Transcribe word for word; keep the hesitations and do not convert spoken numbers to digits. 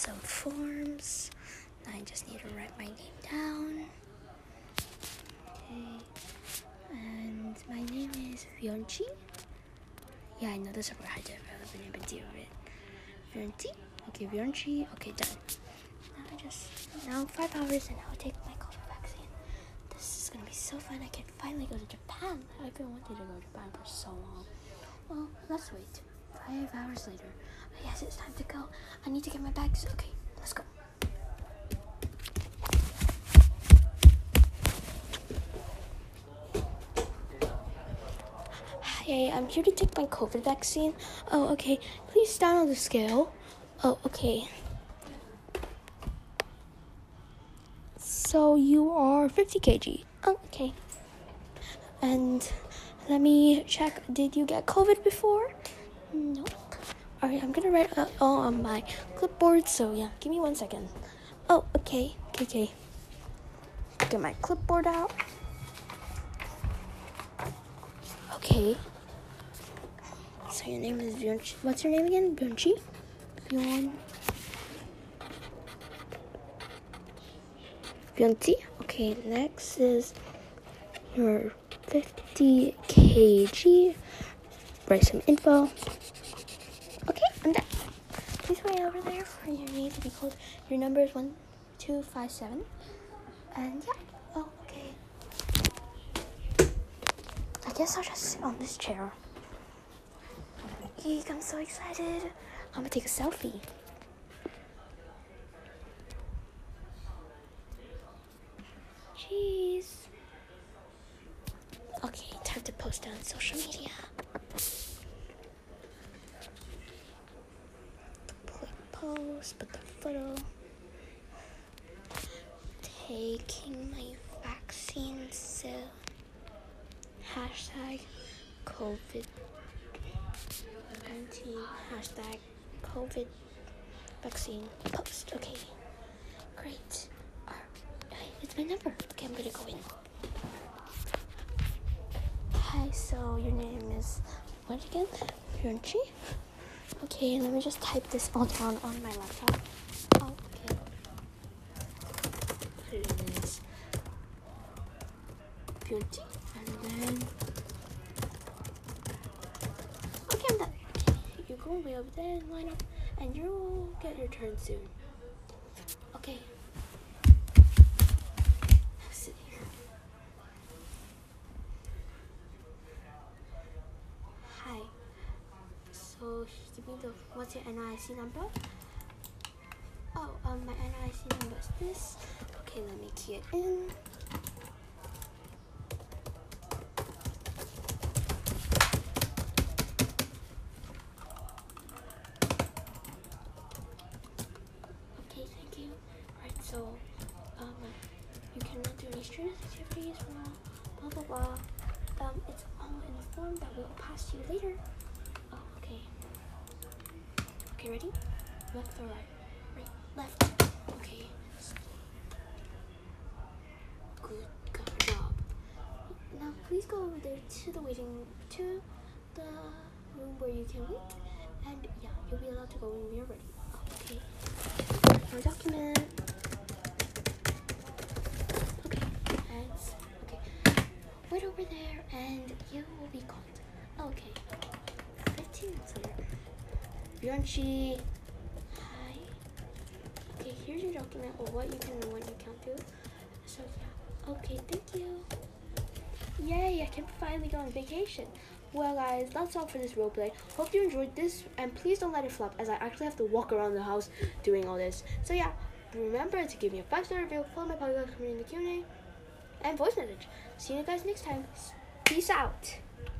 some forms. I just need to write my name down. Okay. And my name is Yunji. Yeah, I know that's a word I developed, but I haven't deal with it. Bianchi? Okay, Bianchi. Okay, done. Now I just, now five hours and I'll take my COVID vaccine. This is gonna be so fun. I can finally go to Japan. I've been wanting to go to Japan for so long. Well, let's wait. Five hours later. Oh, yes, it's time to go. I need to get my bags. Okay, let's go. Hey, I'm here to take my COVID vaccine. Oh, okay. Please download the scale. Oh, okay. So you are fifty kilograms. Oh, okay. And let me check. Did you get COVID before? No. Nope. Alright, I'm gonna write it all on my clipboard. So yeah, give me one second. Oh, okay. Okay, okay. Get my clipboard out. Okay. So your name is Bianchi. What's your name again? Bianchi? Bion... Bianchi? Okay, next is your fifty kilograms. Write some info. Okay, I'm done. Please wait over there for your name to be called. Your number is one two five seven. And yeah. Oh, okay. I guess I'll just sit on this chair. Eek, I'm so excited. I'm gonna take a selfie. Jeez. Okay, time to post on social media. Click post, put the photo. Taking my vaccine soon. Hashtag COVID. Hashtag COVID vaccine post. Okay, great. All right, it's my number. Okay, I'm gonna go in. Hi, so your name is what again? Yunji. Okay, let me just type this all down on my laptop. Oh, okay. Please. Yunji, and then. You're way over there in the lineup, and you'll get your turn soon. Okay. I'll sit here. Hi. So, give me the, what's your N R I C number? Oh, um, my N R I C number is this. Okay, let me key it in. So, um, you cannot do any strenuous activities, blah, blah, blah, blah. Um, it's all in the form that we will pass to you later. Oh, okay. Okay, ready? Left or right? Right, left. Okay. Good, good job. Now, please go over there to the waiting, to the room where you can wait. And, yeah, you'll be allowed to go when you're ready. Okay. Our document. Wait over there, and you will be called. Okay. fifteen minutes later. Bianchi. Hi. Okay, here's your document of what you can and what you can't do. So, yeah. Okay, thank you. Yay, I can finally go on vacation. Well, guys, that's all for this roleplay. Hope you enjoyed this, and please don't let it flop, as I actually have to walk around the house doing all this. So, yeah. Remember to give me a five star review, follow my podcast community in the Q and A, and voice message. See you guys next time. Peace out.